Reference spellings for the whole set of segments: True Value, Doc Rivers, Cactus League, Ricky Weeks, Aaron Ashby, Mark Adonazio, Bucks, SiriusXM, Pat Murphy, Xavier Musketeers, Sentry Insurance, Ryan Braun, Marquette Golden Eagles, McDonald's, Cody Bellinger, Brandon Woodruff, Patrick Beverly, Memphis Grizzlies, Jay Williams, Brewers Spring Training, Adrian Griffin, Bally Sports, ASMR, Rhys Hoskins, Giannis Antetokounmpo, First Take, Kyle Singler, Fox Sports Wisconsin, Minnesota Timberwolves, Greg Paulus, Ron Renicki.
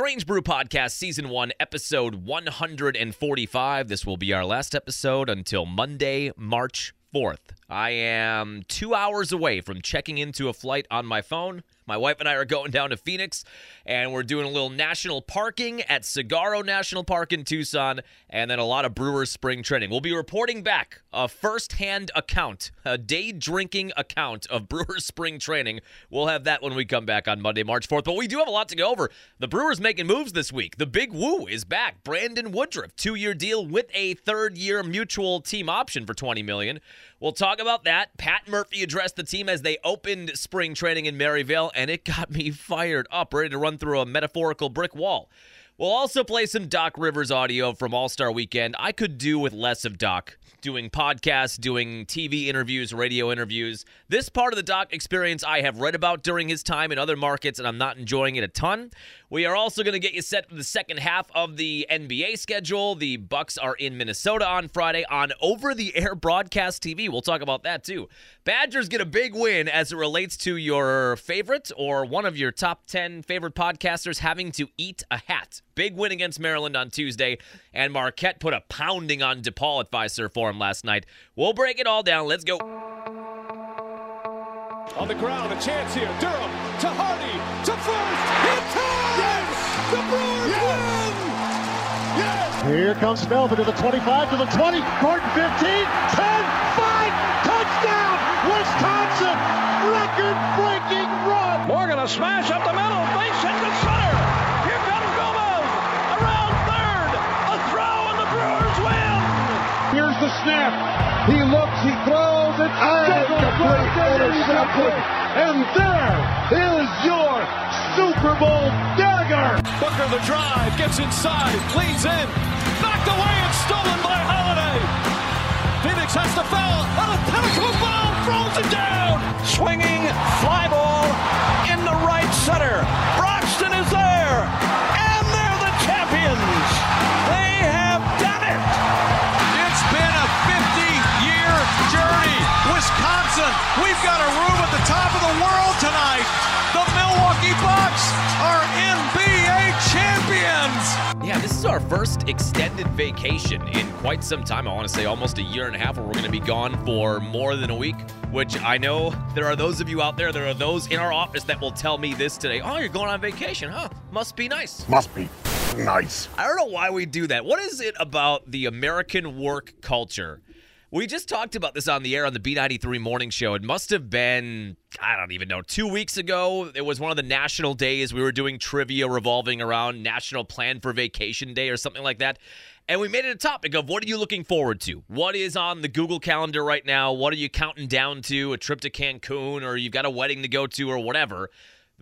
Strange Brew Podcast, Season 1, Episode 145. This will be our last episode until Monday, March 4th. I am 2 hours away from checking into a flight on my phone. My wife and I are going down to Phoenix, and we're doing a little national parking at Saguaro National Park in Tucson, and then a lot of Brewers Spring Training. We'll be reporting back a firsthand account, a day-drinking account of Brewers Spring Training. We'll have that when we come back on Monday, March 4th, but we do have a lot to go over. The Brewers making moves this week. The Big Woo is back. Brandon Woodruff, 2-year deal with a third-year mutual team option for $20 million. We'll talk about that. Pat Murphy addressed the team as they opened spring training in Maryvale, and it got me fired up, ready to run through a metaphorical brick wall. We'll also play some Doc Rivers audio from All-Star Weekend. I could do with less of Doc, doing podcasts, doing TV interviews, radio interviews. This part of the Doc experience I have read about during his time in other markets, and I'm not enjoying it a ton. We are also going to get you set for the second half of the NBA schedule. The Bucks are in Minnesota on Friday on over-the-air broadcast TV. We'll talk about that, too. Badgers get a big win as it relates to your favorite or one of your top 10 favorite podcasters having to eat a hat. Big win against Maryland on Tuesday, and Marquette put a pounding on DePaul at Fiserv Forum last night. We'll break it all down. Let's go. On the ground, a chance here. Durham to Hardy to first. It's time! Yes! The Brewers win! Yes! Here comes Melvin to the 25, to the 20. Gordon 15, 10, 5. Touchdown! Wisconsin! Record-breaking run! Morgan a smash up the middle. Face hit the center. Here comes Gomez. Around third. A throw and the Brewers win! Here's the snap. He looks, he throws, it's incomplete. And there is your Super Bowl dagger. Booker the drive, gets inside, leans in, backed away and stolen by Holiday. Phoenix has to foul, and Antetokounmpo throws it down. Swinging fly ball in the right center. Broxton is there, and they're the champions. They have done it. It's been a 50-year journey. Wisconsin, we've got a room at the top of the world tonight. The Milwaukee Bucks are NBA champions. Yeah, this is our first extended vacation in quite some time. I want to say almost a year and a half, where we're going to be gone for more than a week, which I know there are those of you out there, there are those in our office that will tell me this today. Oh, you're going on vacation, huh? Must be nice. Must be nice. I don't know why we do that. What is it about the American work culture? We just talked about this on the air on the B93 morning show. It must have been, I don't even know, 2 weeks ago. It was one of the national days. We were doing trivia revolving around National Plan for Vacation Day or something like that. And we made it a topic of what are you looking forward to? What is on the Google Calendar right now? What are you counting down to? A trip to Cancun, or you've got a wedding to go to, or whatever.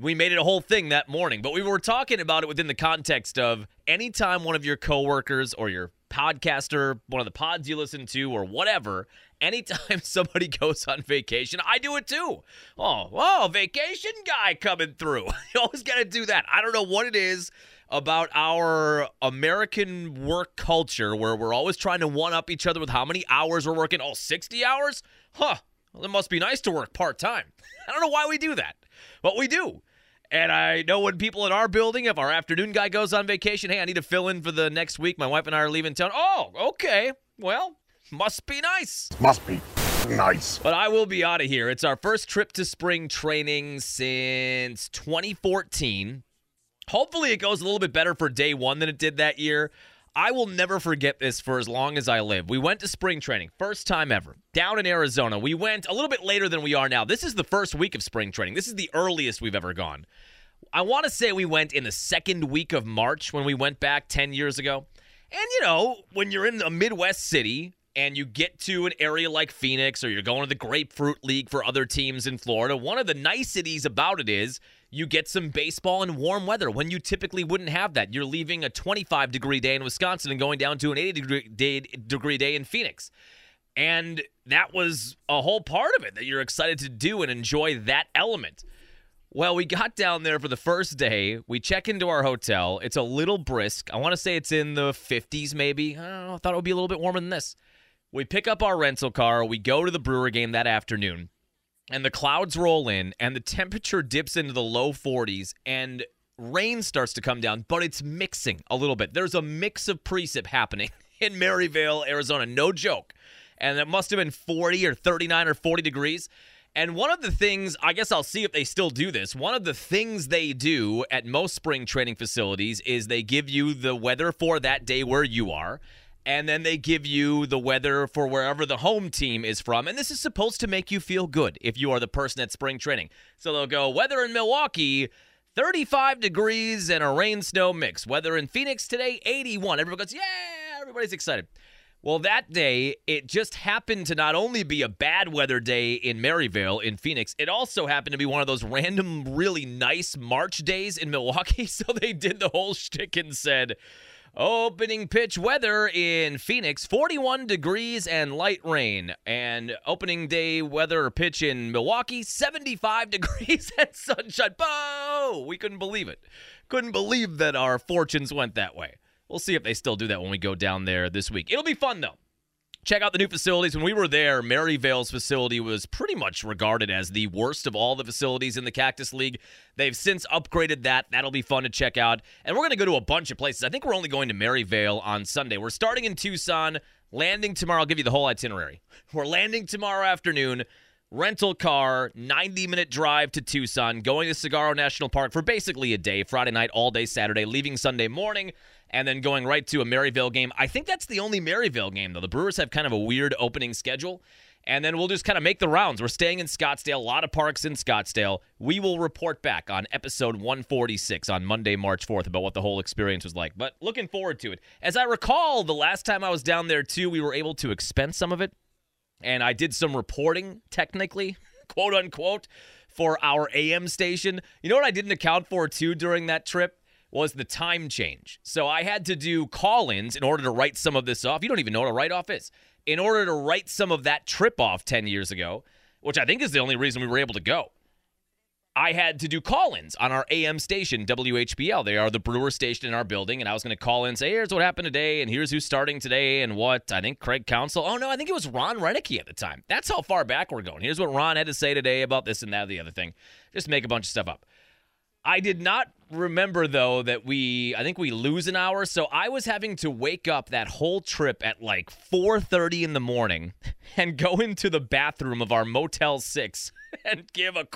We made it a whole thing that morning. But we were talking about it within the context of anytime one of your coworkers or your podcaster, one of the pods you listen to, or whatever, anytime somebody goes on vacation, I do it too. Oh, vacation guy coming through. You always got to do that. I don't know what it is about our American work culture where we're always trying to one-up each other with how many hours we're working. Oh, 60 hours? Huh. Well, it must be nice to work part-time. I don't know why we do that, but we do. And I know when people in our building, if our afternoon guy goes on vacation, hey, I need to fill in for the next week. My wife and I are leaving town. Oh, okay. Well, must be nice. Must be nice. But I will be out of here. It's our first trip to spring training since 2014. Hopefully it goes a little bit better for day one than it did that year. I will never forget this for as long as I live. We went to spring training, first time ever, down in Arizona. We went a little bit later than we are now. This is the first week of spring training. This is the earliest we've ever gone. I want to say we went in the second week of March when we went back 10 years ago. And, you know, when you're in a Midwest city and you get to an area like Phoenix, or you're going to the Grapefruit League for other teams in Florida, one of the niceties about it is you get some baseball and warm weather when you typically wouldn't have that. You're leaving a 25-degree day in Wisconsin and going down to an 80-degree day in Phoenix. And that was a whole part of it that you're excited to do and enjoy that element. Well, we got down there for the first day. We check into our hotel. It's a little brisk. I want to say it's in the 50s maybe. I don't know. I thought it would be a little bit warmer than this. We pick up our rental car. We go to the Brewer game that afternoon. And the clouds roll in, and the temperature dips into the low 40s, and rain starts to come down, but it's mixing a little bit. There's a mix of precip happening in Maryvale, Arizona. No joke. And it must have been 40 or 39 or 40 degrees. And one of the things, I guess I'll see if they still do this, one of the things they do at most spring training facilities is they give you the weather for that day where you are, and then they give you the weather for wherever the home team is from. And this is supposed to make you feel good if you are the person at spring training. So they'll go, weather in Milwaukee, 35 degrees and a rain-snow mix. Weather in Phoenix today, 81. Everybody goes, yeah, everybody's excited. Well, that day, it just happened to not only be a bad weather day in Maryvale, in Phoenix, it also happened to be one of those random, really nice March days in Milwaukee. So they did the whole shtick and said, opening pitch weather in Phoenix, 41 degrees and light rain. And opening day weather pitch in Milwaukee, 75 degrees and sunshine. Bo! We couldn't believe it. Couldn't believe that our fortunes went that way. We'll see if they still do that when we go down there this week. It'll be fun, though. Check out the new facilities. When we were there, Maryvale's facility was pretty much regarded as the worst of all the facilities in the Cactus League. They've since upgraded that. That'll be fun to check out. And we're going to go to a bunch of places. I think we're only going to Maryvale on Sunday. We're starting in Tucson, landing tomorrow. I'll give you the whole itinerary. We're landing tomorrow afternoon. Rental car, 90-minute drive to Tucson, going to Saguaro National Park for basically a day, Friday night, all day Saturday, leaving Sunday morning, and then going right to a Maryvale game. I think that's the only Maryvale game, though. The Brewers have kind of a weird opening schedule, and then we'll just kind of make the rounds. We're staying in Scottsdale, a lot of parks in Scottsdale. We will report back on episode 146 on Monday, March 4th about what the whole experience was like, but looking forward to it. As I recall, the last time I was down there, too, we were able to expense some of it. And I did some reporting, technically, quote unquote, for our AM station. You know what I didn't account for, too, during that trip? Was the time change. So I had to do call-ins in order to write some of this off. You don't even know what a write-off is. In order to write some of that trip off 10 years ago, which I think is the only reason we were able to go, I had to do call-ins on our AM station, WHBL. They are the Brewer station in our building, and I was going to call in and say, here's what happened today, and here's who's starting today, and what, I think Craig Council. Oh, no, I think it was Ron Renicki at the time. That's how far back we're going. Here's what Ron had to say today about this and that and the other thing. Just make a bunch of stuff up. I did not remember, though, that I think we lose an hour, so I was having to wake up that whole trip at like 4:30 in the morning and go into the bathroom of our Motel 6 and give a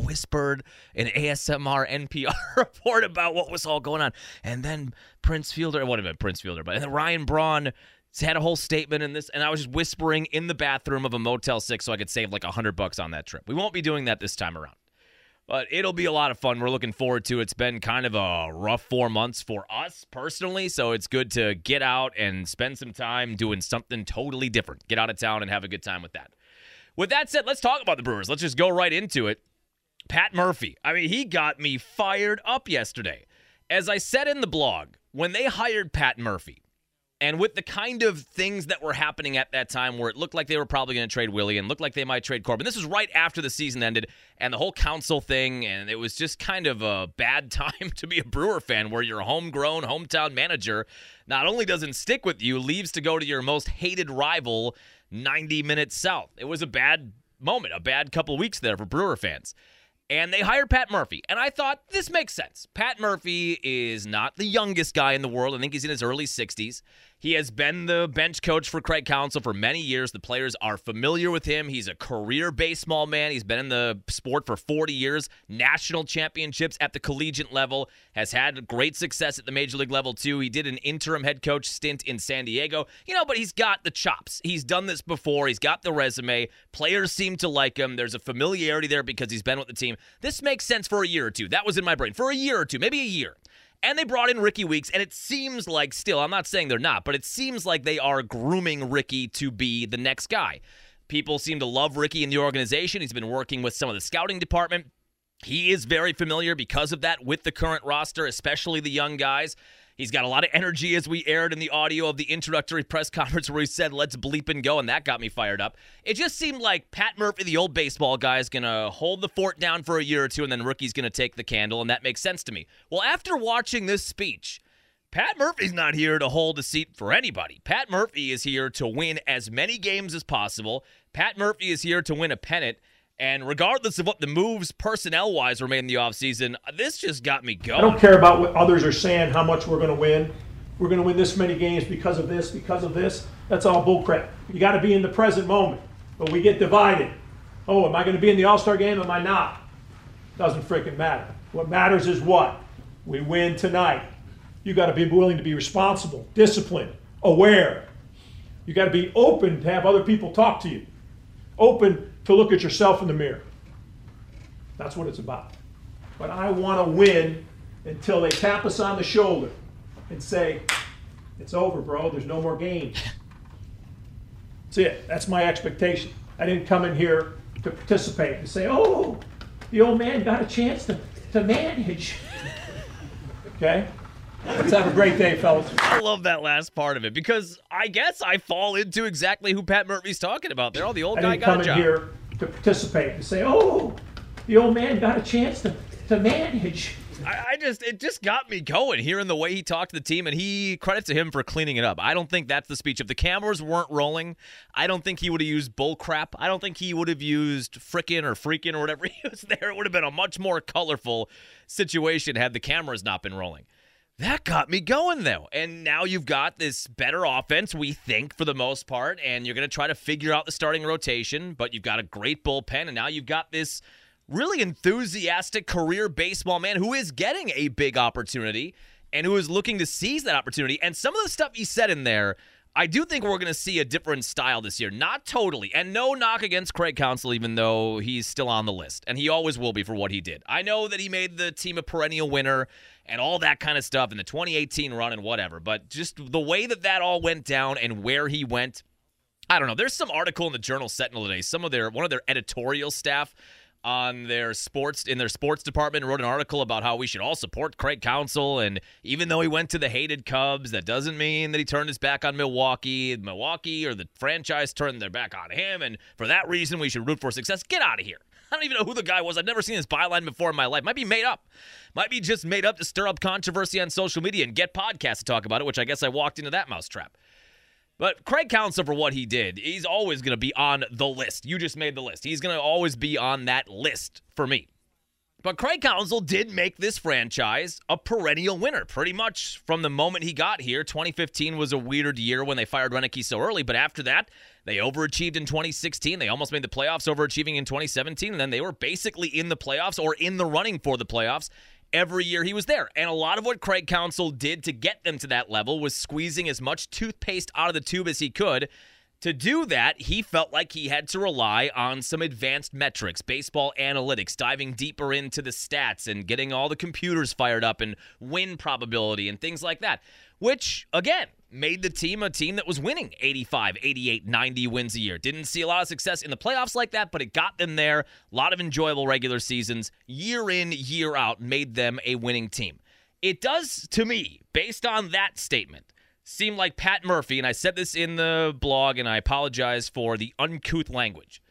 whispered, an ASMR NPR report about what was all going on. And then then Ryan Braun had a whole statement in this, and I was just whispering in the bathroom of a Motel 6 so I could save like $100 on that trip. We won't be doing that this time around. But it'll be a lot of fun. We're looking forward to it. It's been kind of a rough 4 months for us personally, so it's good to get out and spend some time doing something totally different. Get out of town and have a good time with that. With that said, let's talk about the Brewers. Let's just go right into it. Pat Murphy. I mean, he got me fired up yesterday. As I said in the blog, when they hired Pat Murphy, and with the kind of things that were happening at that time where it looked like they were probably going to trade Willie and looked like they might trade Corbin. This was right after the season ended and the whole council thing, and it was just kind of a bad time to be a Brewer fan where your homegrown, hometown manager not only doesn't stick with you, leaves to go to your most hated rival 90 minutes south. It was a bad moment, a bad couple weeks there for Brewer fans. And they hired Pat Murphy. And I thought, this makes sense. Pat Murphy is not the youngest guy in the world. I think he's in his early 60s. He has been the bench coach for Craig Council for many years. The players are familiar with him. He's a career baseball man. He's been in the sport for 40 years. National championships at the collegiate level. Has had great success at the major league level, too. He did an interim head coach stint in San Diego. You know, but he's got the chops. He's done this before. He's got the resume. Players seem to like him. There's a familiarity there because he's been with the team. This makes sense for a year or two. That was in my brain. For a year or two, maybe a year. And they brought in Ricky Weeks, and it seems like still, I'm not saying they're not, but it seems like they are grooming Ricky to be the next guy. People seem to love Ricky in the organization. He's been working with some of the scouting department. He is very familiar because of that with the current roster, especially the young guys. He's got a lot of energy, as we aired in the audio of the introductory press conference where he said, let's bleep and go, and that got me fired up. It just seemed like Pat Murphy, the old baseball guy, is going to hold the fort down for a year or two, and then Rookie's going to take the candle, and that makes sense to me. Well, after watching this speech, Pat Murphy's not here to hold a seat for anybody. Pat Murphy is here to win as many games as possible. Pat Murphy is here to win a pennant. And regardless of what the moves personnel-wise remain in the offseason, this just got me going. I don't care about what others are saying, how much we're going to win. We're going to win this many games because of this, That's all bullcrap. You got to be in the present moment. But we get divided. Oh, am I going to be in the All-Star game? Am I not? Doesn't freaking matter. What matters is what? We win tonight. You got to be willing to be responsible, disciplined, aware. You got to be open to have other people talk to you. Open to look at yourself in the mirror. That's what it's about. But I want to win until they tap us on the shoulder and say, it's over, bro. There's no more games. That's it. That's my expectation. I didn't come in here to participate and say, oh, the old man got a chance to manage. Okay? Let's have a great day, fellas. I love that last part of it because I guess I fall into exactly who Pat Murphy's talking about. There, the old guy got a job. I didn't come in here to participate and say, oh, the old man got a chance to manage. It just got me going hearing the way he talked to the team, and he credits to him for cleaning it up. I don't think that's the speech. If the cameras weren't rolling, I don't think he would have used bull crap. I don't think he would have used frickin' or freaking or whatever he was there. It would have been a much more colorful situation had the cameras not been rolling. That got me going, though. And now you've got this better offense, we think, for the most part, and you're going to try to figure out the starting rotation, but you've got a great bullpen, and now you've got this really enthusiastic career baseball man who is getting a big opportunity and who is looking to seize that opportunity. And some of the stuff he said in there, I do think we're going to see a different style this year. Not totally. And no knock against Craig Counsell, even though he's still on the list. And he always will be for what he did. I know that he made the team a perennial winner and all that kind of stuff in the 2018 run and whatever. But just the way that all went down and where he went, I don't know. There's some article in the Journal Sentinel today. One of their editorial staff on their sports department wrote an article about how we should all support Craig Counsell, and even though he went to the hated Cubs, that doesn't mean that he turned his back on Milwaukee or the franchise turned their back on him, and for that reason we should root for success. Get out of here. I don't even know who the guy was. I've never seen this byline before in my life. Might be made up. Might be just made up to stir up controversy on social media and get podcasts to talk about it, which I guess I walked into that mousetrap. But Craig Counsell, for what he did, he's always going to be on the list. You just made the list. He's going to always be on that list for me. But Craig Counsell did make this franchise a perennial winner pretty much from the moment he got here. 2015 was a weird year when they fired Renicky so early, but after that, they overachieved in 2016. They almost made the playoffs, overachieving in 2017, and then they were basically in the playoffs or in the running for the playoffs every year he was there. And a lot of what Craig Counsell did to get them to that level was squeezing as much toothpaste out of the tube as he could. To do that, he felt like he had to rely on some advanced metrics, baseball analytics, diving deeper into the stats and getting all the computers fired up and win probability and things like that, which, again, made the team a team that was winning 85, 88, 90 wins a year. Didn't see a lot of success in the playoffs like that, but it got them there. A lot of enjoyable regular seasons, year in, year out, made them a winning team. It does, to me, based on that statement, seem like Pat Murphy, and I said this in the blog, and I apologize for the uncouth language.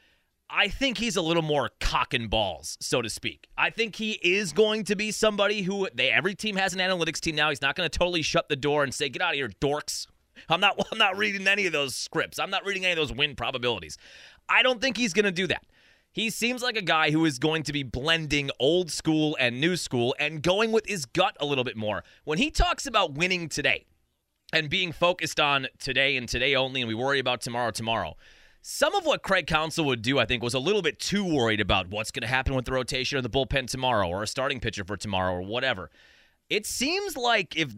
I think he's a little more cock and balls, so to speak. I think he is going to be somebody who every team has an analytics team now. He's not going to totally shut the door and say, get out of here, dorks. I'm not reading any of those scripts. I'm not reading any of those win probabilities. I don't think he's going to do that. He seems like a guy who is going to be blending old school and new school and going with his gut a little bit more. When he talks about winning today and being focused on today and today only, and we worry about tomorrow, some of what Craig Counsell would do, I think, was a little bit too worried about what's going to happen with the rotation or the bullpen tomorrow or a starting pitcher for tomorrow or whatever. It seems like if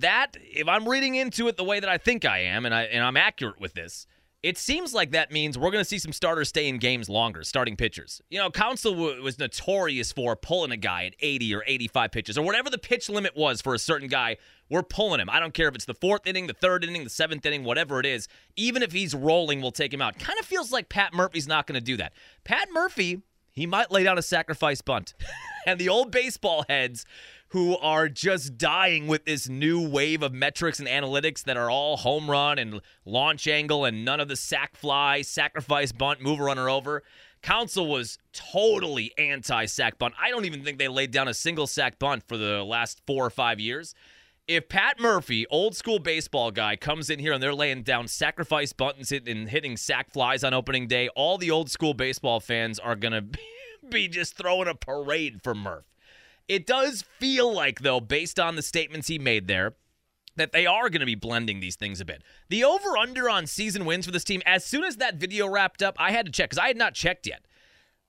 I'm reading into it the way that I think I am, and I'm accurate with this, it seems like that means we're going to see some starters stay in games longer, starting pitchers. You know, Counsell was notorious for pulling a guy at 80 or 85 pitches or whatever the pitch limit was for a certain guy. We're pulling him. I don't care if it's the fourth inning, the third inning, the seventh inning, whatever it is. Even if he's rolling, we'll take him out. Kind of feels like Pat Murphy's not going to do that. Pat Murphy, he might lay down a sacrifice bunt. And the old baseball heads who are just dying with this new wave of metrics and analytics that are all home run and launch angle and none of the sack fly, sacrifice bunt, move a runner over. Counsell was totally anti-sack bunt. I don't even think they laid down a single sack bunt for the last 4 or 5 years. If Pat Murphy, old school baseball guy, comes in here and they're laying down sacrifice buttons and hitting sack flies on opening day, all the old school baseball fans are going to be just throwing a parade for Murph. It does feel like, though, based on the statements he made there, that they are going to be blending these things a bit. The over-under on season wins for this team, as soon as that video wrapped up, I had to check because I had not checked yet.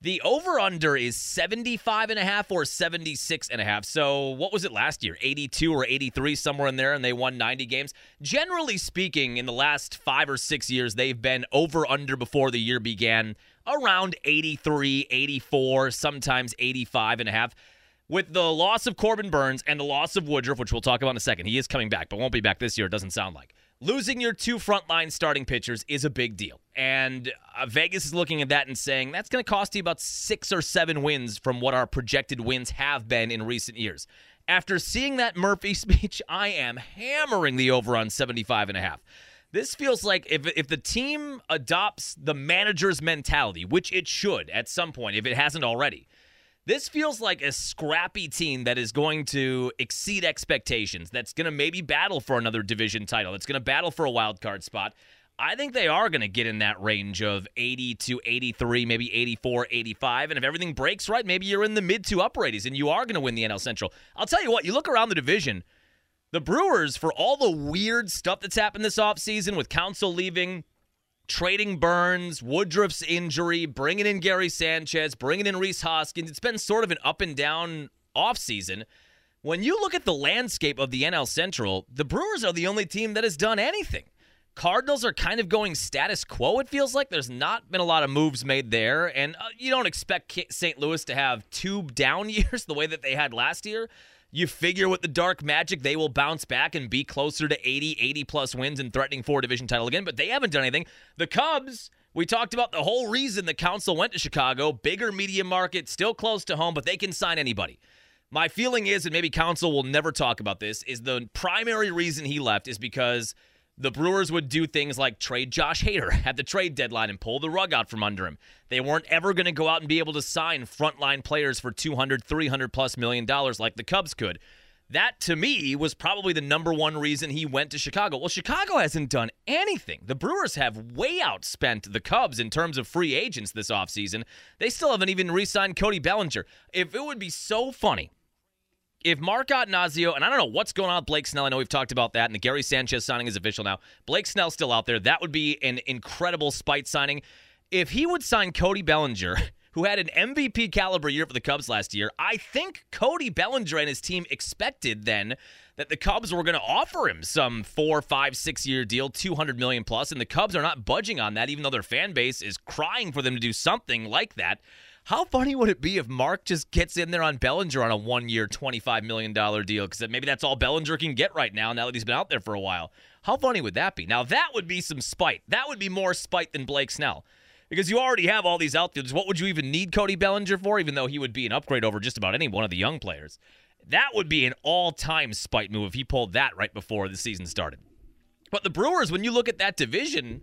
The over-under is 75.5 or 76.5. So what was it last year? 82 or 83, somewhere in there, and they won 90 games. Generally speaking, in the last 5 or 6 years, they've been over-under before the year began around 83, 84, sometimes 85.5. With the loss of Corbin Burns and the loss of Woodruff, which we'll talk about in a second, he is coming back, but won't be back this year, it doesn't sound like. Losing your two frontline starting pitchers is a big deal. And Vegas is looking at that and saying, that's going to cost you about 6 or 7 wins from what our projected wins have been in recent years. After seeing that Murphy speech, I am hammering the over on 75.5. This feels like if the team adopts the manager's mentality, which it should at some point if it hasn't already, this feels like a scrappy team that is going to exceed expectations, that's going to maybe battle for another division title, that's going to battle for a wild card spot. I think they are going to get in that range of 80 to 83, maybe 84, 85. And if everything breaks right, maybe you're in the mid to upper 80s and you are going to win the NL Central. I'll tell you what, you look around the division, the Brewers, for all the weird stuff that's happened this offseason with Council leaving, trading Burns, Woodruff's injury, bringing in Gary Sanchez, bringing in Rhys Hoskins. It's been sort of an up-and-down offseason. When you look at the landscape of the NL Central, the Brewers are the only team that has done anything. Cardinals are kind of going status quo, it feels like. There's not been a lot of moves made there, and you don't expect St. Louis to have 2 down years the way that they had last year. You figure with the dark magic, they will bounce back and be closer to 80-plus wins and threatening for a division title again, but they haven't done anything. The Cubs, we talked about the whole reason the Council went to Chicago, bigger media market, still close to home, but they can sign anybody. My feeling is, and maybe Council will never talk about this, is the primary reason he left is because the Brewers would do things like trade Josh Hader at the trade deadline and pull the rug out from under him. They weren't ever going to go out and be able to sign frontline players for $200, $300-plus million like the Cubs could. That, to me, was probably the #1 reason he went to Chicago. Well, Chicago hasn't done anything. The Brewers have way outspent the Cubs in terms of free agents this offseason. They still haven't even re-signed Cody Bellinger. If it would be so funny if Mark Adonazio, and I don't know what's going on with Blake Snell, I know we've talked about that, and the Gary Sanchez signing is official now. Blake Snell's still out there. That would be an incredible spite signing. If he would sign Cody Bellinger, who had an MVP caliber year for the Cubs last year, I think Cody Bellinger and his team expected then that the Cubs were going to offer him some 4-, 5-, 6-year deal, $200 million plus, and the Cubs are not budging on that, even though their fan base is crying for them to do something like that. How funny would it be if Mark just gets in there on Bellinger on a 1-year, $25 million deal? Because maybe that's all Bellinger can get right now, now that he's been out there for a while. How funny would that be? Now, that would be some spite. That would be more spite than Blake Snell. Because you already have all these outfielders. What would you even need Cody Bellinger for, even though he would be an upgrade over just about any one of the young players? That would be an all-time spite move if he pulled that right before the season started. But the Brewers, when you look at that division,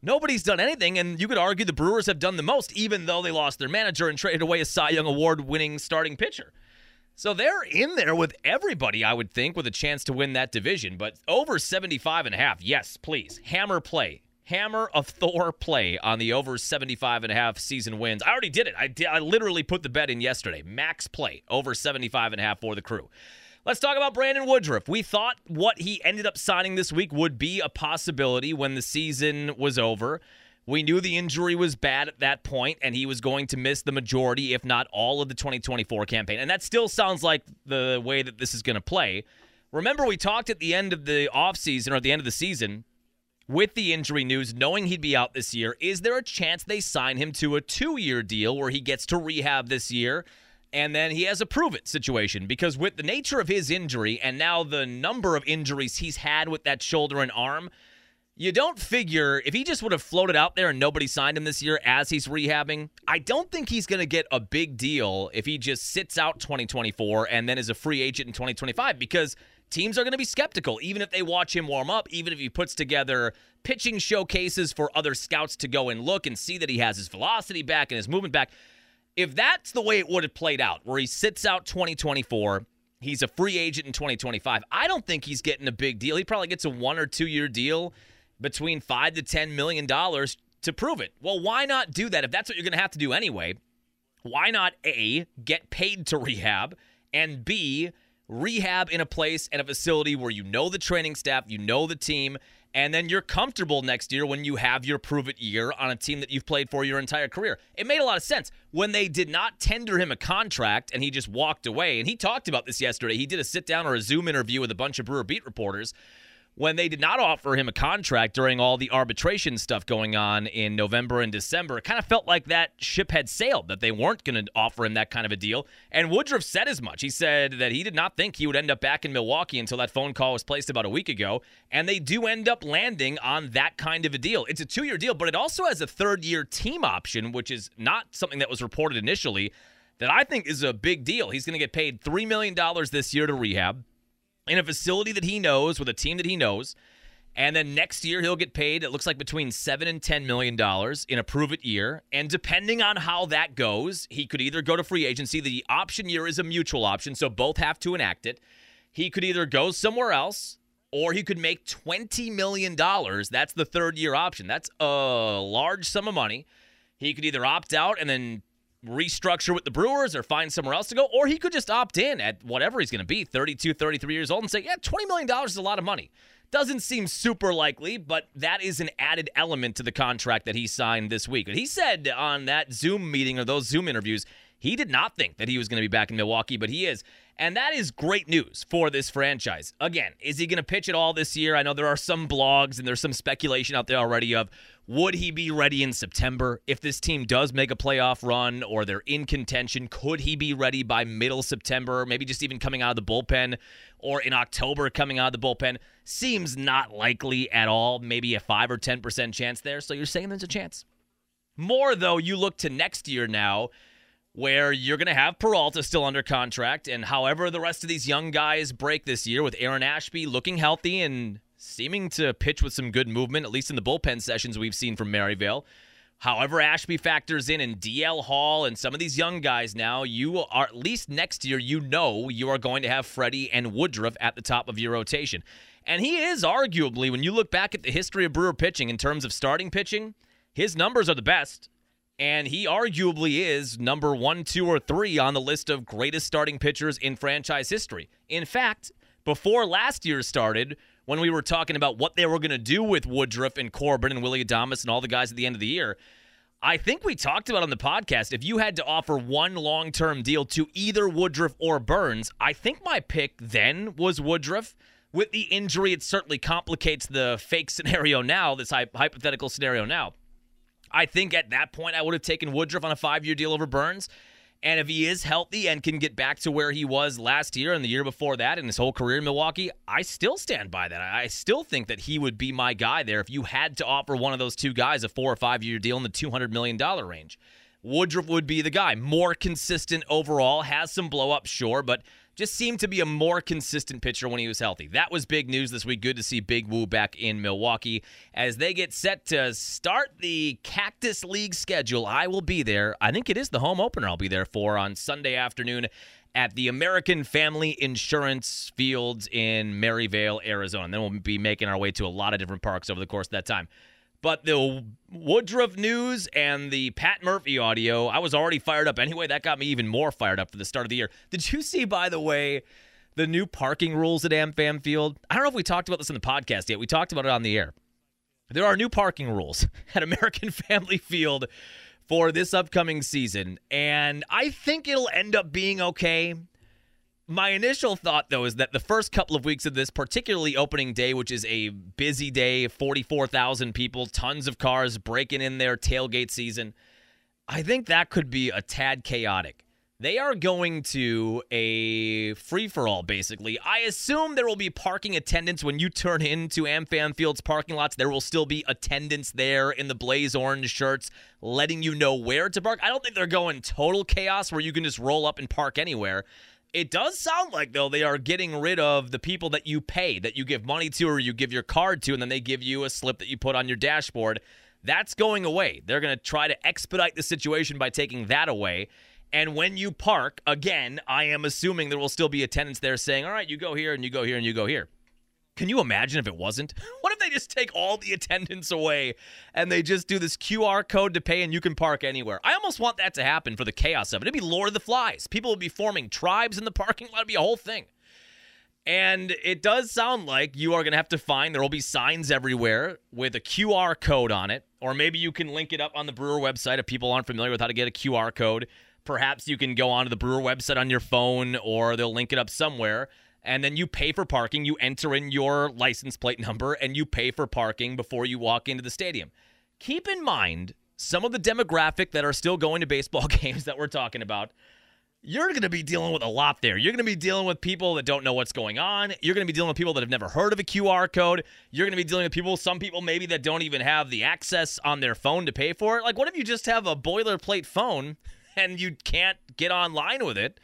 nobody's done anything, and you could argue the Brewers have done the most, even though they lost their manager and traded away a Cy Young Award-winning starting pitcher. So they're in there with everybody, I would think, with a chance to win that division. But over 75.5, yes, please. Hammer play. Hammer of Thor play on the over 75.5 season wins. I already did it. I literally put the bet in yesterday. Max play, over 75.5 for the crew. Let's talk about Brandon Woodruff. We thought what he ended up signing this week would be a possibility when the season was over. We knew the injury was bad at that point, and he was going to miss the majority, if not all, of the 2024 campaign. And that still sounds like the way that this is going to play. Remember, we talked at the end of the offseason, or at the end of the season, with the injury news, knowing he'd be out this year, is there a chance they sign him to a 2-year deal where he gets to rehab this year? And then he has a prove-it situation, because with the nature of his injury and now the number of injuries he's had with that shoulder and arm, you don't figure, if he just would have floated out there and nobody signed him this year as he's rehabbing, I don't think he's going to get a big deal if he just sits out 2024 and then is a free agent in 2025, because teams are going to be skeptical, even if they watch him warm up, even if he puts together pitching showcases for other scouts to go and look and see that he has his velocity back and his movement back. If that's the way it would have played out, where he sits out 2024, He's a free agent in 2025. I don't think he's getting a big deal. He probably gets a 1 or 2 year deal between $5 to $10 million to prove it. Well, why not do that? If that's what you're going to have to do anyway, why not A, get paid to rehab, and B, rehab in a place and a facility where you know the training staff, you know the team, and then you're comfortable next year when you have your prove-it year on a team that you've played for your entire career. It made a lot of sense. When they did not tender him a contract and he just walked away, and he talked about this yesterday. He did a sit-down or a Zoom interview with a bunch of Brewer Beat reporters. When they did not offer him a contract during all the arbitration stuff going on in November and December, it kind of felt like that ship had sailed, that they weren't going to offer him that kind of a deal. And Woodruff said as much. He said that he did not think he would end up back in Milwaukee until that phone call was placed about a week ago. And they do end up landing on that kind of a deal. It's a 2 year deal, but it also has a 3rd year team option, which is not something that was reported initially, that I think is a big deal. He's going to get paid $3 million this year to rehab in a facility that he knows, with a team that he knows. And then next year, he'll get paid, it looks like, between $7 and $10 million in a prove-it year. And depending on how that goes, he could either go to free agency. The option year is a mutual option, so both have to enact it. He could either go somewhere else, or he could make $20 million. That's the 3rd year option. That's a large sum of money. He could either opt out and then restructure with the Brewers or find somewhere else to go, or he could just opt in at whatever he's going to be, 32, 33 years old, and say, yeah, $20 million is a lot of money. Doesn't seem super likely, but that is an added element to the contract that he signed this week. And he said on that Zoom meeting or those Zoom interviews, he did not think that he was going to be back in Milwaukee, but he is. And that is great news for this franchise. Again, is he going to pitch at all this year? I know there are some blogs and there's some speculation out there already of, would he be ready in September? If this team does make a playoff run or they're in contention, could he be ready by middle September? Maybe just even coming out of the bullpen, or in October coming out of the bullpen. Seems not likely at all. Maybe a 5 or 10% chance there. So you're saying there's a chance. More, though, you look to next year now, where you're going to have Peralta still under contract, and however the rest of these young guys break this year, with Aaron Ashby looking healthy and seeming to pitch with some good movement, at least in the bullpen sessions we've seen from Maryvale. However Ashby factors in, and DL Hall and some of these young guys now, you are at least next year, you know you are going to have Freddie and Woodruff at the top of your rotation. And he is arguably, when you look back at the history of Brewer pitching in terms of starting pitching, his numbers are the best. And he arguably is number 1, 2, or 3 on the list of greatest starting pitchers in franchise history. In fact, before last year started, when we were talking about what they were going to do with Woodruff and Corbin and Willie Adames and all the guys at the end of the year, I think we talked about on the podcast, if you had to offer one long-term deal to either Woodruff or Burns, I think my pick then was Woodruff. With the injury, it certainly complicates the fake scenario now, this hypothetical scenario now. I think at that point I would have taken Woodruff on a 5-year deal over Burns. And if he is healthy and can get back to where he was last year and the year before that and his whole career in Milwaukee, I still stand by that. I still think that he would be my guy there if you had to offer one of those two guys a 4 or 5 year deal in the $200 million range. Woodruff would be the guy. More consistent overall, has some blow-up, sure, but just seemed to be a more consistent pitcher when he was healthy. That was big news this week. Good to see Big Wu back in Milwaukee. As they get set to start the Cactus League schedule, I will be there. I think it is the home opener I'll be there for on Sunday afternoon at the American Family Insurance Fields in Maryvale, Arizona. And then we'll be making our way to a lot of different parks over the course of that time. But the Woodruff news and the Pat Murphy audio, I was already fired up anyway. That got me even more fired up for the start of the year. Did you see, by the way, the new parking rules at AmFam Field? I don't know if we talked about this in the podcast yet. We talked about it on the air. There are new parking rules at American Family Field for this upcoming season, and I think it'll end up being okay. My initial thought, though, is that the first couple of weeks of this, particularly opening day, which is a busy day, 44,000 people, tons of cars breaking in their tailgate season, I think that could be a tad chaotic. They are going to a free-for-all, basically. I assume there will be parking attendants when you turn into AmFam Field's parking lots. There will still be attendants there in the blaze orange shirts letting you know where to park. I don't think they're going total chaos where you can just roll up and park anywhere. It does sound like, though, they are getting rid of the people that you pay, that you give money to or you give your card to, and then they give you a slip that you put on your dashboard. That's going away. They're going to try to expedite the situation by taking that away. And when you park, again, I am assuming there will still be attendants there saying, all right, you go here and you go here and you go here. Can you imagine if it wasn't? What if they just take all the attendants away and they just do this QR code to pay and you can park anywhere? I almost want that to happen for the chaos of it. It'd be Lord of the Flies. People would be forming tribes in the parking lot. It'd be a whole thing. And it does sound like you are going to have to find, there will be signs everywhere with a QR code on it. Or maybe you can link it up on the Brewer website if people aren't familiar with how to get a QR code. Perhaps you can go onto the Brewer website on your phone, or they'll link it up somewhere, and then you pay for parking. You enter in your license plate number, and you pay for parking before you walk into the stadium. Keep in mind, some of the demographic that are still going to baseball games that we're talking about, you're going to be dealing with a lot there. You're going to be dealing with people that don't know what's going on. You're going to be dealing with people that have never heard of a QR code. You're going to be dealing with people, some people maybe that don't even have the access on their phone to pay for it. Like, what if you just have a boilerplate phone and you can't get online with it?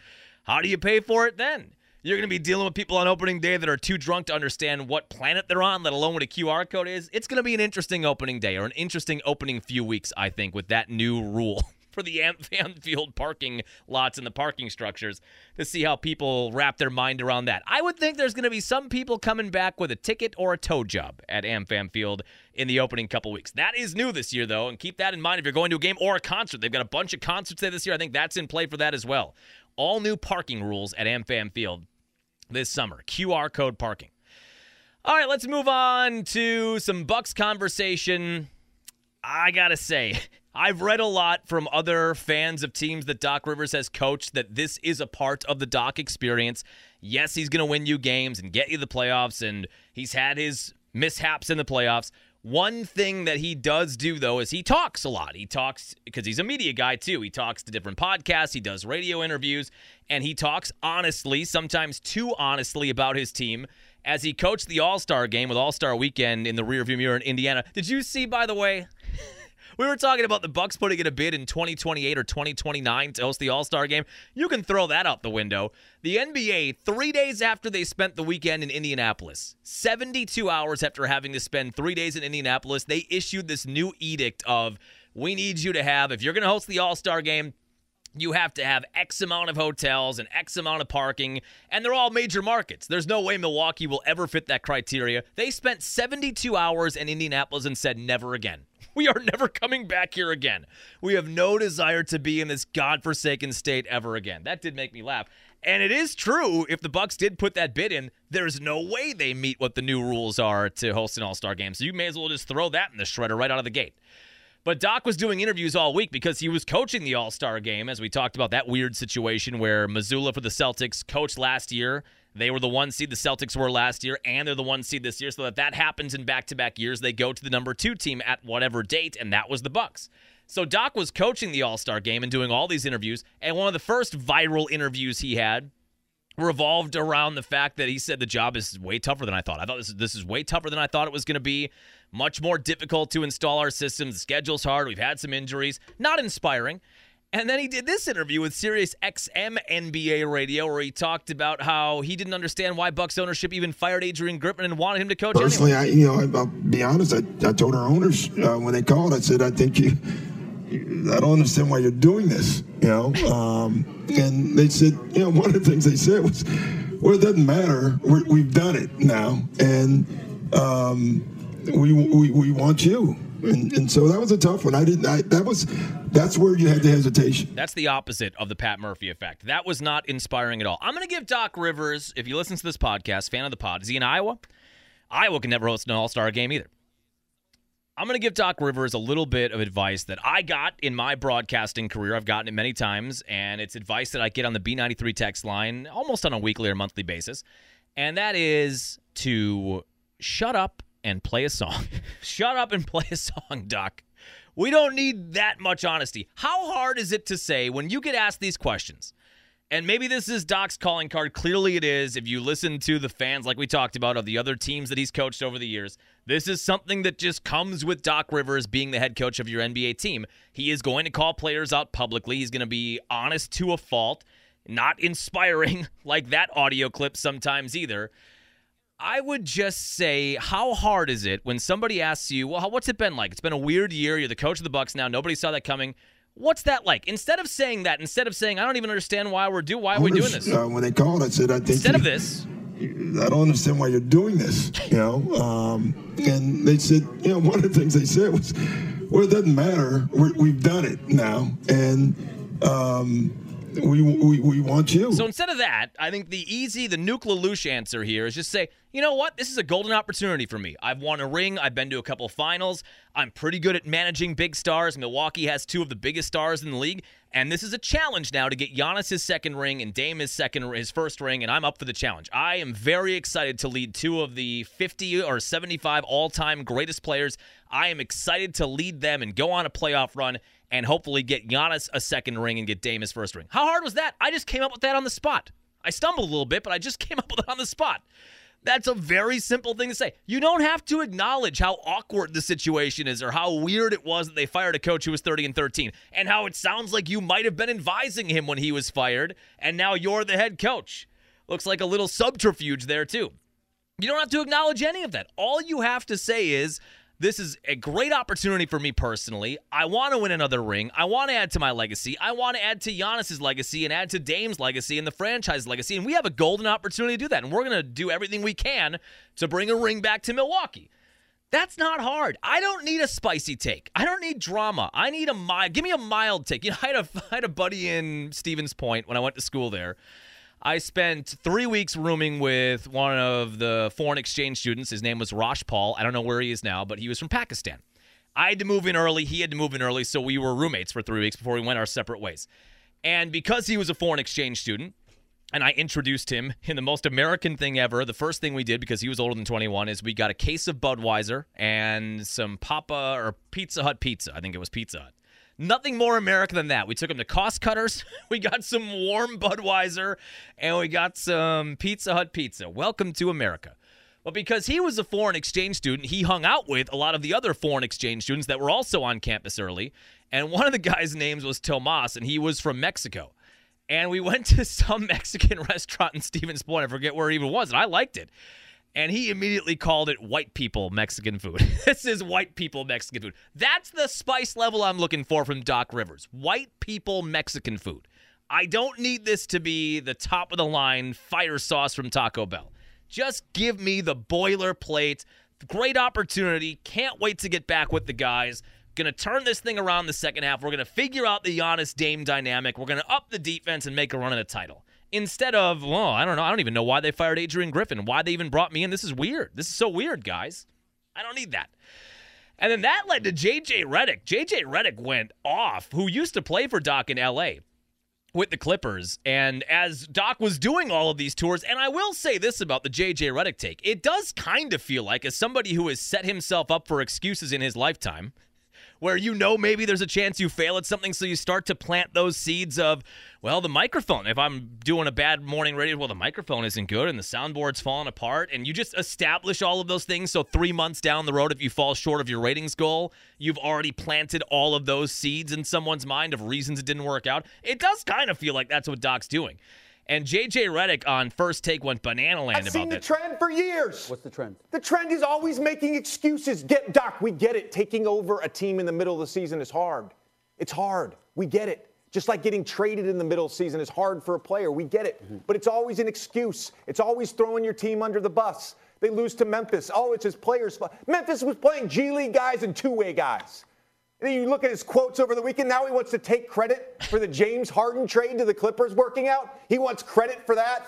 How do you pay for it then? You're going to be dealing with people on opening day that are too drunk to understand what planet they're on, let alone what a QR code is. It's going to be an interesting opening day, or an interesting opening few weeks, I think, with that new rule for the Amfield parking lots and the parking structures, to see how people wrap their mind around that. I would think there's going to be some people coming back with a ticket or a toe job at Amfield in the opening couple weeks. That is new this year, though, and keep that in mind if you're going to a game or a concert. They've got a bunch of concerts there this year. I think that's in play for that as well. All new parking rules at Amfield this summer. QR code parking. All right, let's move on to some Bucks conversation. I got to say, I've read a lot from other fans of teams that Doc Rivers has coached that this is a part of the Doc experience. Yes, he's going to win you games and get you the playoffs, and he's had his mishaps in the playoffs. One thing that he does do, though, is he talks a lot. He talks because he's a media guy, too. He talks to different podcasts. He does radio interviews, and he talks honestly, sometimes too honestly, about his team. As he coached the All-Star game with All-Star Weekend in the rearview mirror in Indiana. Did you see, by the way... We were talking about the Bucks putting in a bid in 2028 or 2029 to host the All-Star Game. You can throw that out the window. The NBA, 3 days after they spent the weekend in Indianapolis, 72 hours after having to spend 3 days in Indianapolis, they issued this new edict of, we need you to have, if you're going to host the All-Star Game, you have to have X amount of hotels and X amount of parking, and they're all major markets. There's no way Milwaukee will ever fit that criteria. They spent 72 hours in Indianapolis and said never again. We are never coming back here again. We have no desire to be in this godforsaken state ever again. That did make me laugh. And it is true, if the Bucks did put that bid in, there's no way they meet what the new rules are to host an All-Star game. So you may as well just throw that in the shredder right out of the gate. But Doc was doing interviews all week because he was coaching the All-Star game, as we talked about that weird situation where Missoula for the Celtics coached last year. They were the one seed the Celtics were last year, and they're the one seed this year. So if that happens in back-to-back years, they go to the number 2 team at whatever date, and that was the Bucks. So Doc was coaching the All-Star game and doing all these interviews, and one of the first viral interviews he had revolved around the fact that he said the job is way tougher than I thought. I thought this is way tougher than I thought it was going to be. Much more difficult to install our systems. The schedule's hard. We've had some injuries. Not inspiring. And then he did this interview with SiriusXM NBA Radio where he talked about how he didn't understand why Bucks ownership even fired Adrian Griffin and wanted him to coach personally, anyway. I'll be honest. I told our owners when they called, I said, I think I don't understand why you're doing this, and they said, one of the things they said was, well, it doesn't matter. We've done it now, and we want you. And so that was a tough one. That's where you had the hesitation. That's the opposite of the Pat Murphy effect. That was not inspiring at all. I'm going to give Doc Rivers, if you listen to this podcast, fan of the pod, is he in Iowa? Iowa can never host an All-Star game either. I'm going to give Doc Rivers a little bit of advice that I got in my broadcasting career. I've gotten it many times, and it's advice that I get on the B93 text line almost on a weekly or monthly basis, and that is to shut up and play a song. Shut up and play a song, Doc. We don't need that much honesty. How hard is it to say when you get asked these questions? And maybe this is Doc's calling card. Clearly it is. If you listen to the fans, like we talked about, of the other teams that he's coached over the years, this is something that just comes with Doc Rivers being the head coach of your NBA team. He is going to call players out publicly. He's going to be honest to a fault. Not inspiring like that audio clip sometimes either. I would just say, how hard is it when somebody asks you, well, what's it been like? It's been a weird year. You're the coach of the Bucks now. Nobody saw that coming. What's that like? Instead of saying, I don't even understand why are we doing this? When they called, I said, I think instead of this, I don't understand why you're doing this. You know, and they said, you know, one of the things they said was, well, it doesn't matter. We've done it now, and we want you. So instead of that, I think the Nuke LaLoosh answer here is just say, you know what? This is a golden opportunity for me. I've won a ring. I've been to a couple of finals. I'm pretty good at managing big stars. Milwaukee has two of the biggest stars in the league, and this is a challenge now to get Giannis his second ring and Dame his first ring, and I'm up for the challenge. I am very excited to lead two of the 50 or 75 all-time greatest players. I am excited to lead them and go on a playoff run and hopefully get Giannis a second ring and get Dame his first ring. How hard was that? I just came up with that on the spot. I stumbled a little bit, but I just came up with it on the spot. That's a very simple thing to say. You don't have to acknowledge how awkward the situation is or how weird it was that they fired a coach who was 30-13 and how it sounds like you might have been advising him when he was fired, and now you're the head coach. Looks like a little subterfuge there, too. You don't have to acknowledge any of that. All you have to say is, this is a great opportunity for me personally. I want to win another ring. I want to add to my legacy. I want to add to Giannis's legacy and add to Dame's legacy and the franchise legacy. And we have a golden opportunity to do that. And we're going to do everything we can to bring a ring back to Milwaukee. That's not hard. I don't need a spicy take. I don't need drama. I need a mild. Give me a mild take. You know, I had a buddy in Stevens Point when I went to school there. I spent 3 weeks rooming with one of the foreign exchange students. His name was Rosh Paul. I don't know where he is now, but he was from Pakistan. I had to move in early. He had to move in early, so we were roommates for 3 weeks before we went our separate ways. And because he was a foreign exchange student, and I introduced him in the most American thing ever, the first thing we did, because he was older than 21, is we got a case of Budweiser and some Papa or Pizza Hut pizza. I think it was Pizza Hut. Nothing more American than that. We took him to Cost Cutters. We got some warm Budweiser, and we got some Pizza Hut pizza. Welcome to America. But because he was a foreign exchange student, he hung out with a lot of the other foreign exchange students that were also on campus early. And one of the guys' names was Tomas, and he was from Mexico. And we went to some Mexican restaurant in Stevens Point. I forget where it even was, and I liked it. And he immediately called it white people Mexican food. This is white people Mexican food. That's the spice level I'm looking for from Doc Rivers. White people Mexican food. I don't need this to be the top of the line fire sauce from Taco Bell. Just give me the boilerplate. Great opportunity. Can't wait to get back with the guys. Going to turn this thing around the second half. We're going to figure out the Giannis Dame dynamic. We're going to up the defense and make a run at a title. Instead of, well, I don't know. I don't even know why they fired Adrian Griffin. Why they even brought me in. This is weird. This is so weird, guys. I don't need that. And then that led to JJ Redick. JJ Redick went off, who used to play for Doc in L.A. with the Clippers. And as Doc was doing all of these tours, and I will say this about the JJ Redick take. It does kind of feel like, as somebody who has set himself up for excuses in his lifetime, where you know maybe there's a chance you fail at something, so you start to plant those seeds of, well, the microphone. If I'm doing a bad morning radio, well, the microphone isn't good and the soundboard's falling apart, and you just establish all of those things, so 3 months down the road, if you fall short of your ratings goal, you've already planted all of those seeds in someone's mind of reasons it didn't work out. It does kind of feel like that's what Doc's doing. And JJ Redick on First Take went banana land about this. I've seen the trend for years. What's the trend? The trend is always making excuses. Doc, we get it. Taking over a team in the middle of the season is hard. It's hard. We get it. Just like getting traded in the middle of the season is hard for a player. We get it. Mm-hmm. But it's always an excuse. It's always throwing your team under the bus. They lose to Memphis. Oh, it's his players. Memphis was playing G League guys and two-way guys. And then you look at his quotes over the weekend. Now he wants to take credit for the James Harden trade to the Clippers working out. He wants credit for that.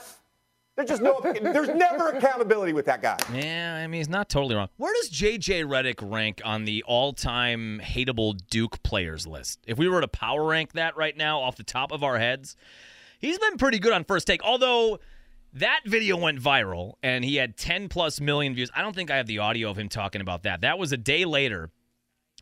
There's never accountability with that guy. Yeah, I mean, he's not totally wrong. Where does J.J. Redick rank on the all-time hateable Duke players list? If we were to power rank that right now off the top of our heads, he's been pretty good on First Take, although that video went viral, and he had 10-plus million views. I don't think I have the audio of him talking about that. That was a day later.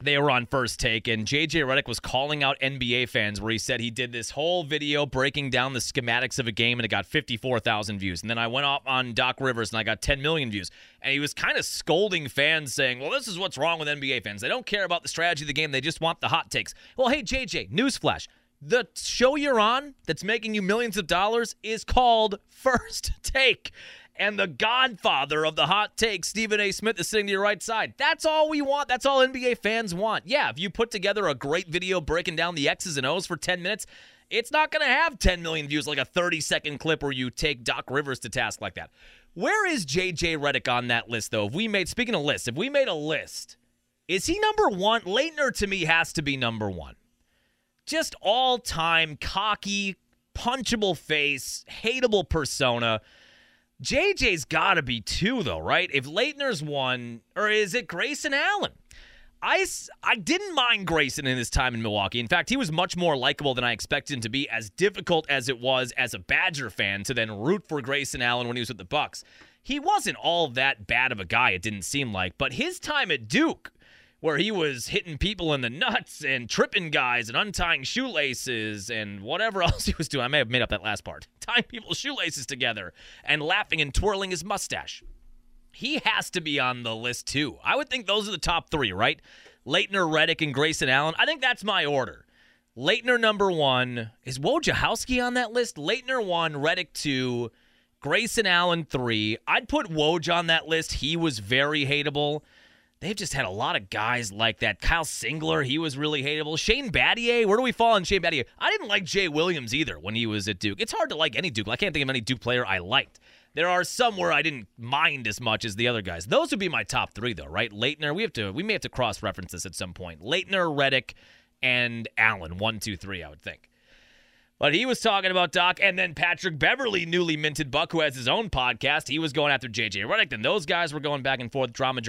They were on First Take, and JJ Redick was calling out NBA fans where he said he did this whole video breaking down the schematics of a game, and it got 54,000 views. And then I went off on Doc Rivers, and I got 10 million views. And he was kind of scolding fans, saying, well, this is what's wrong with NBA fans. They don't care about the strategy of the game. They just want the hot takes. Well, hey, JJ, newsflash. The show you're on that's making you millions of dollars is called First Take. and the godfather of the hot take, Stephen A. Smith, is sitting to your right side. That's all we want. That's all NBA fans want. Yeah, if you put together a great video breaking down the X's and O's for 10 minutes, it's not going to have 10 million views like a 30-second clip where you take Doc Rivers to task like that. Where is JJ Redick on that list, though? If we made, speaking of lists, if we made a list, is he number one? Laettner, to me, has to be number one. Just all-time cocky, punchable face, hateable persona. JJ's got to be two, though, right? If Laettner's one, or is it Grayson Allen? I didn't mind Grayson in his time in Milwaukee. In fact, he was much more likable than I expected him to be, as difficult as it was as a Badger fan to then root for Grayson Allen when he was with the Bucks. He wasn't all that bad of a guy, it didn't seem like. But his time at Duke, where he was hitting people in the nuts and tripping guys and untying shoelaces and whatever else he was doing. I may have made up that last part. Tying people's shoelaces together and laughing and twirling his mustache. He has to be on the list, too. I would think those are the top three, right? Laettner, Redick, and Grayson Allen. I think that's my order. Laettner, number one. Is Wojciechowski on that list? Laettner, one. Redick, two. Grayson Allen, three. I'd put Woj on that list. He was very hateable. They've just had a lot of guys like that. Kyle Singler, he was really hateable. Shane Battier, where do we fall on Shane Battier? I didn't like Jay Williams either when he was at Duke. It's hard to like any Duke. I can't think of any Duke player I liked. There are some where I didn't mind as much as the other guys. Those would be my top three, though, right? Laettner, we may have to cross-reference this at some point. Laettner, Redick, and Allen. 1, 2, 3, I would think. But he was talking about Doc, and then Patrick Beverly, newly minted Buck, who has his own podcast. He was going after JJ Redick, and those guys were going back and forth, drama.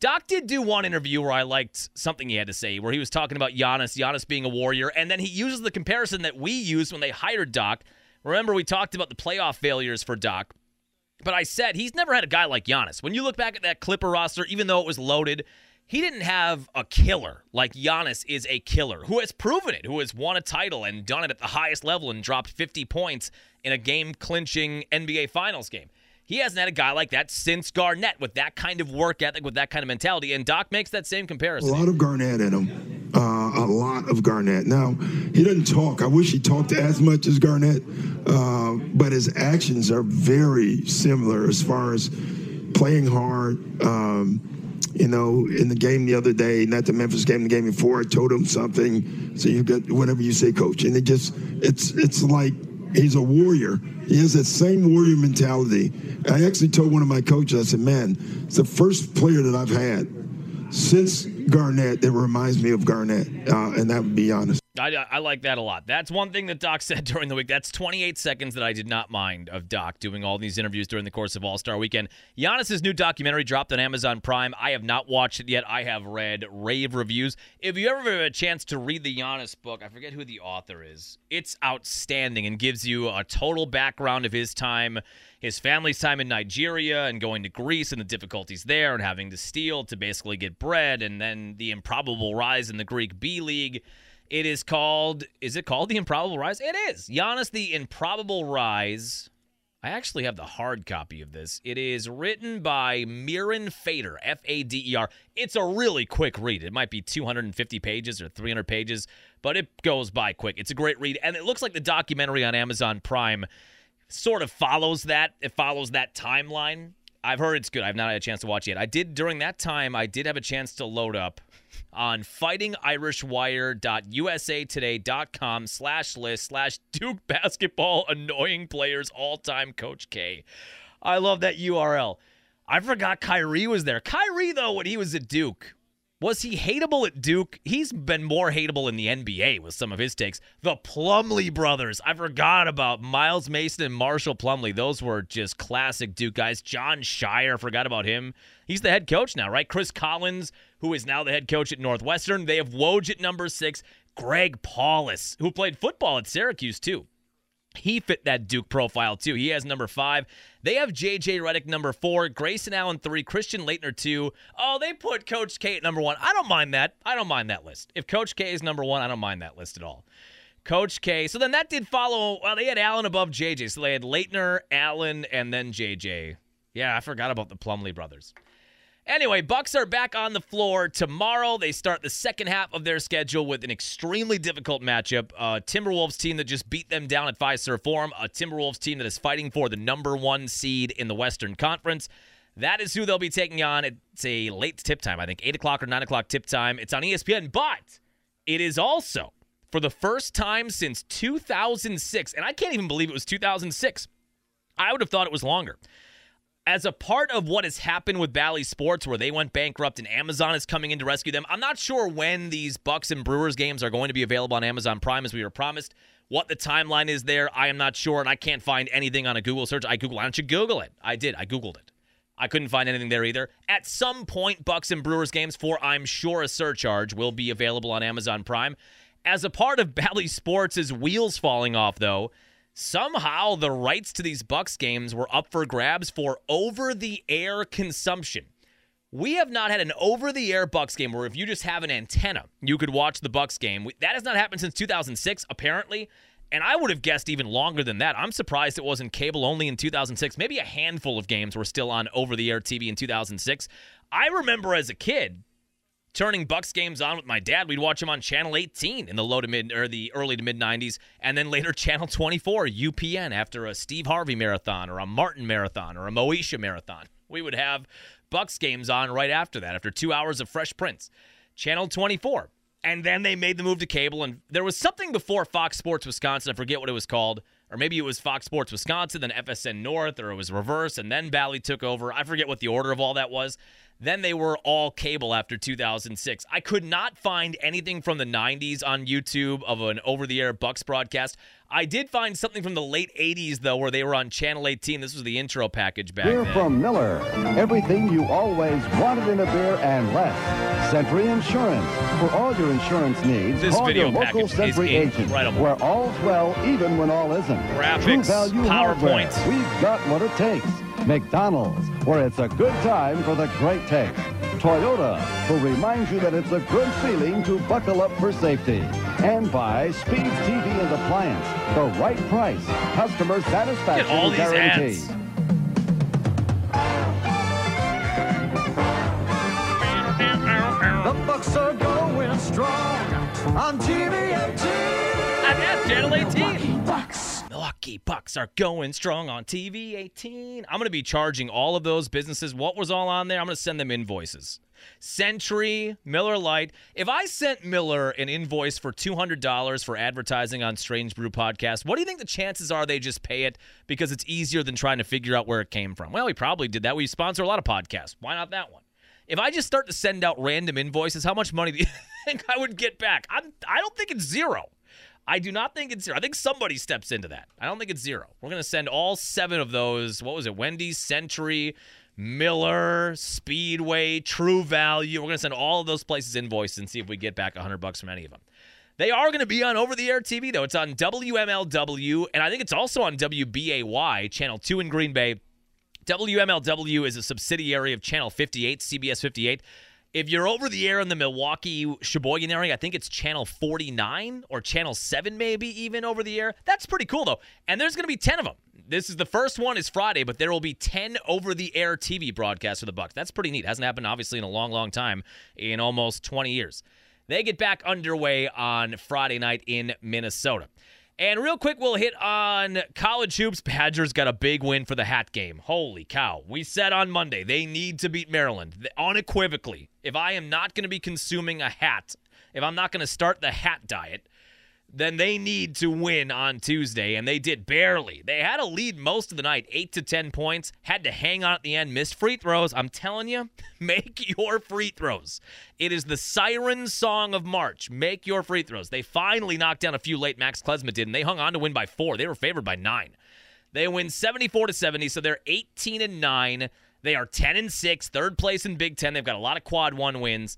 Doc did do one interview where I liked something he had to say, where he was talking about Giannis being a warrior, and then he uses the comparison that we used when they hired Doc. Remember, we talked about the playoff failures for Doc, but I said he's never had a guy like Giannis. When you look back at that Clipper roster, even though it was loaded, he didn't have a killer like Giannis is a killer, who has proven it, who has won a title and done it at the highest level and dropped 50 points in a game-clinching NBA Finals game. He hasn't had a guy like that since Garnett, with that kind of work ethic, with that kind of mentality, and Doc makes that same comparison. A lot of Garnett in him. A lot of Garnett. Now, he doesn't talk. I wish he talked as much as Garnett, but his actions are very similar as far as playing hard. You know, in the game the other day, not the Memphis game, the game before, I told him something. So you got whatever you say, coach. And it's like he's a warrior. He has that same warrior mentality. I actually told one of my coaches, I said, man, it's the first player that I've had since Garnett that reminds me of Garnett. And that would be honest. I like that a lot. That's one thing that Doc said during the week. That's 28 seconds that I did not mind of Doc doing all these interviews during the course of All-Star Weekend. Giannis's new documentary dropped on Amazon Prime. I have not watched it yet. I have read rave reviews. If you ever have a chance to read the Giannis book, I forget who the author is. It's outstanding and gives you a total background of his time, his family's time in Nigeria and going to Greece and the difficulties there and having to steal to basically get bread and then the improbable rise in the Greek B League. It is called, is it called The Improbable Rise? It is. Giannis, The Improbable Rise. I actually have the hard copy of this. It is written by Miran Fader, F-A-D-E-R. It's a really quick read. It might be 250 pages or 300 pages, but it goes by quick. It's a great read, and it looks like the documentary on Amazon Prime sort of follows that. It follows that timeline. I've heard it's good. I've not had a chance to watch it yet. During that time, I did have a chance to load up on fightingirishwire.usatoday.com/list/Duke basketball annoying players all-time Coach K. I love that URL. I forgot Kyrie was there. Kyrie, though, when he was at Duke, was he hateable at Duke? He's been more hateable in the NBA with some of his takes. The Plumlee brothers. I forgot about Miles Mason and Marshall Plumlee. Those were just classic Duke guys. John Shire, forgot about him. He's the head coach now, right? Chris Collins, who is now the head coach at Northwestern. They have Woj at number 6. Greg Paulus, who played football at Syracuse, too. He fit that Duke profile, too. He has number 5. They have J.J. Redick number 4, Grayson Allen 3, Christian Laettner 2. Oh, they put Coach K at number 1. I don't mind that. I don't mind that list. If Coach K is number 1, I don't mind that list at all. Coach K. So then that did follow. Well, they had Allen above J.J. So they had Laettner, Allen, and then J.J. Yeah, I forgot about the Plumlee brothers. Anyway, Bucks are back on the floor tomorrow. They start the second half of their schedule with an extremely difficult matchup. Timberwolves team that just beat them down at Fiserv Forum. A Timberwolves team that is fighting for the #1 seed in the Western Conference. That is who they'll be taking on. It's a late tip time, I think, 8 o'clock or 9 o'clock tip time. It's on ESPN, but it is also for the first time since 2006, and I can't even believe it was 2006. I would have thought it was longer. As a part of what has happened with Bally Sports, where they went bankrupt and Amazon is coming in to rescue them, I'm not sure when these Bucks and Brewers games are going to be available on Amazon Prime, as we were promised. What the timeline is there, I am not sure, and I can't find anything on a Google search. Why don't you Google it? I did. I Googled it. I couldn't find anything there either. At some point, Bucks and Brewers games for, I'm sure, a surcharge will be available on Amazon Prime. As a part of Bally Sports' wheels falling off, though, somehow the rights to these Bucks games were up for grabs for over-the-air consumption. We have not had an over-the-air Bucks game where if you just have an antenna, you could watch the Bucks game. That has not happened since 2006, apparently. And I would have guessed even longer than that. I'm surprised it wasn't cable only in 2006. Maybe a handful of games were still on over-the-air TV in 2006. I remember as a kid turning Bucks games on with my dad. We'd watch them on Channel 18 in the early to mid 90s, and then later Channel 24, UPN, after a Steve Harvey marathon or a Martin marathon or a Moesha marathon. We would have Bucks games on right after that, after 2 hours of Fresh Prince. Channel 24. And then they made the move to cable, and there was something before Fox Sports Wisconsin. I forget what it was called, or maybe it was Fox Sports Wisconsin, then FSN North, or it was reverse, and then Bally took over. I forget what the order of all that was. Then they were all cable after 2006. I could not find anything from the 90s on YouTube of an over-the-air Bucks broadcast. I did find something from the late 80s, though, where they were on Channel 18. This was the intro package back then. Beer from Miller. Everything you always wanted in a beer and less. Sentry Insurance. For all your insurance needs, this call your local Sentry agent. Where all's well, even when all isn't. Graphics, PowerPoint. Hardware. We've got what it takes. McDonald's, where it's a good time for the great taste. Toyota, who reminds you that it's a good feeling to buckle up for safety. And by Speed TV and Appliance, the right price, customer satisfaction all these guaranteed. Ads. The Bucks are going strong on TVMT. I'm at Channel 18. Bucks. Milwaukee Bucks are going strong on TV 18. I'm going to be charging all of those businesses. What was all on there? I'm going to send them invoices. Sentry, Miller Lite. If I sent Miller an invoice for $200 for advertising on Strange Brew Podcast, what do you think the chances are they just pay it because it's easier than trying to figure out where it came from? Well, we probably did that. We sponsor a lot of podcasts. Why not that one? If I just start to send out random invoices, how much money do you think I would get back? I don't think it's zero. I do not think it's zero. I think somebody steps into that. I don't think it's zero. We're going to send all 7 of those. What was it? Wendy's, Sentry, Miller, Speedway, True Value. We're going to send all of those places invoices and see if we get back $100 from any of them. They are going to be on over-the-air TV, though. It's on WMLW, and I think it's also on WBAY, Channel 2 in Green Bay. WMLW is a subsidiary of Channel 58, CBS 58. If you're over the air in the Milwaukee-Sheboygan area, I think it's Channel 49 or Channel 7 maybe even over the air. That's pretty cool, though. And there's going to be 10 of them. This is the first one is Friday, but there will be 10 over-the-air TV broadcasts for the Bucks. That's pretty neat. Hasn't happened, obviously, in a long, long time, in almost 20 years. They get back underway on Friday night in Minnesota. And real quick, we'll hit on college hoops. Badgers got a big win for the hat game. Holy cow. We said on Monday they need to beat Maryland unequivocally. If I am not going to be consuming a hat, if I'm not going to start the hat diet, then they need to win on Tuesday, and they did barely. They had a lead most of the night, 8 to 10 points, had to hang on at the end, missed free throws. I'm telling you, make your free throws. It is the siren song of March, make your free throws. They finally knocked down a few late, Max Klesma did, and they hung on to win by 4. They were favored by 9. They win 74-70, so they're 18-9. They are 10-6, third place in Big Ten. They've got a lot of quad one wins.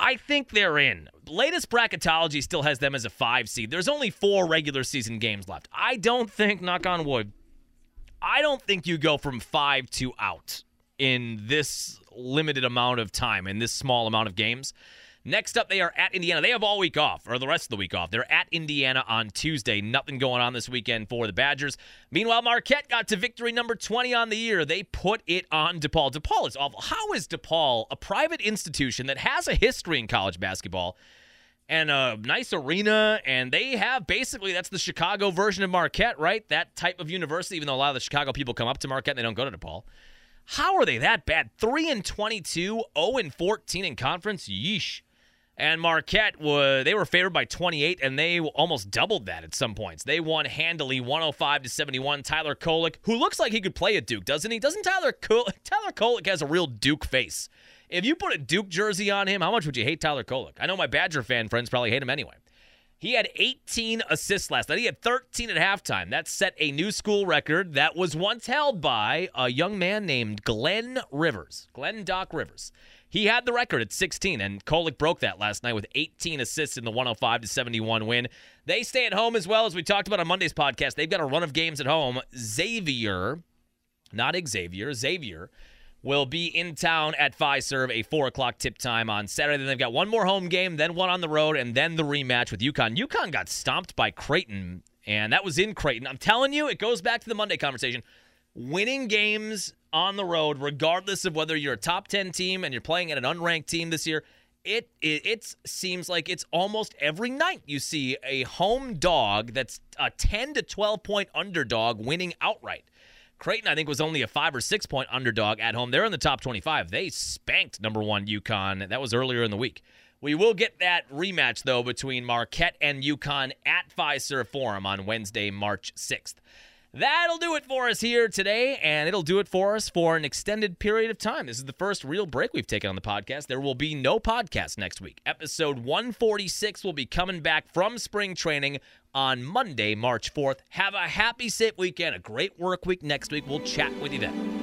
I think they're in. Latest bracketology still has them as a 5 seed. There's only 4 regular season games left. I don't think, knock on wood, I don't think you go from 5 to out in this limited amount of time, in this small amount of games. Next up, they are at Indiana. They have all week off, or the rest of the week off. They're at Indiana on Tuesday. Nothing going on this weekend for the Badgers. Meanwhile, Marquette got to victory number 20 on the year. They put it on DePaul. DePaul is awful. How is DePaul, a private institution that has a history in college basketball and a nice arena, and they have basically, that's the Chicago version of Marquette, right? That type of university, even though a lot of the Chicago people come up to Marquette and they don't go to DePaul. How are they that bad? 3-22, 0-14 in conference. Yeesh. And Marquette, they were favored by 28, and they almost doubled that at some points. They won handily, 105-71. Tyler Kolek, who looks like he could play at Duke, doesn't he? Doesn't Tyler Kolek has a real Duke face. If you put a Duke jersey on him, how much would you hate Tyler Kolek? I know my Badger fan friends probably hate him anyway. He had 18 assists last night. He had 13 at halftime. That set a new school record that was once held by a young man named Doc Rivers. He had the record at 16, and Kolek broke that last night with 18 assists in the 105-71 win. They stay at home as well, as we talked about on Monday's podcast. They've got a run of games at home. Xavier will be in town at Fiserv, a 4 o'clock tip time on Saturday. Then they've got one more home game, then one on the road, and then the rematch with UConn. UConn got stomped by Creighton, and that was in Creighton. I'm telling you, it goes back to the Monday conversation. Winning games on the road, regardless of whether you're a top 10 team and you're playing at an unranked team this year, it seems like it's almost every night you see a home dog that's a 10 to 12 point underdog winning outright. Creighton, I think, was only a 5 or 6 point underdog at home. They're in the top 25. They spanked number one UConn. That was earlier in the week. We will get that rematch, though, between Marquette and UConn at Fiserv Forum on Wednesday, March 6th. That'll do it for us here today, and it'll do it for us for an extended period of time. This is the first real break we've taken on the podcast. There will be no podcast next week. Episode 146 will be coming back from spring training on Monday, March 4th. Have a happy, safe weekend, a great work week next week. We'll chat with you then.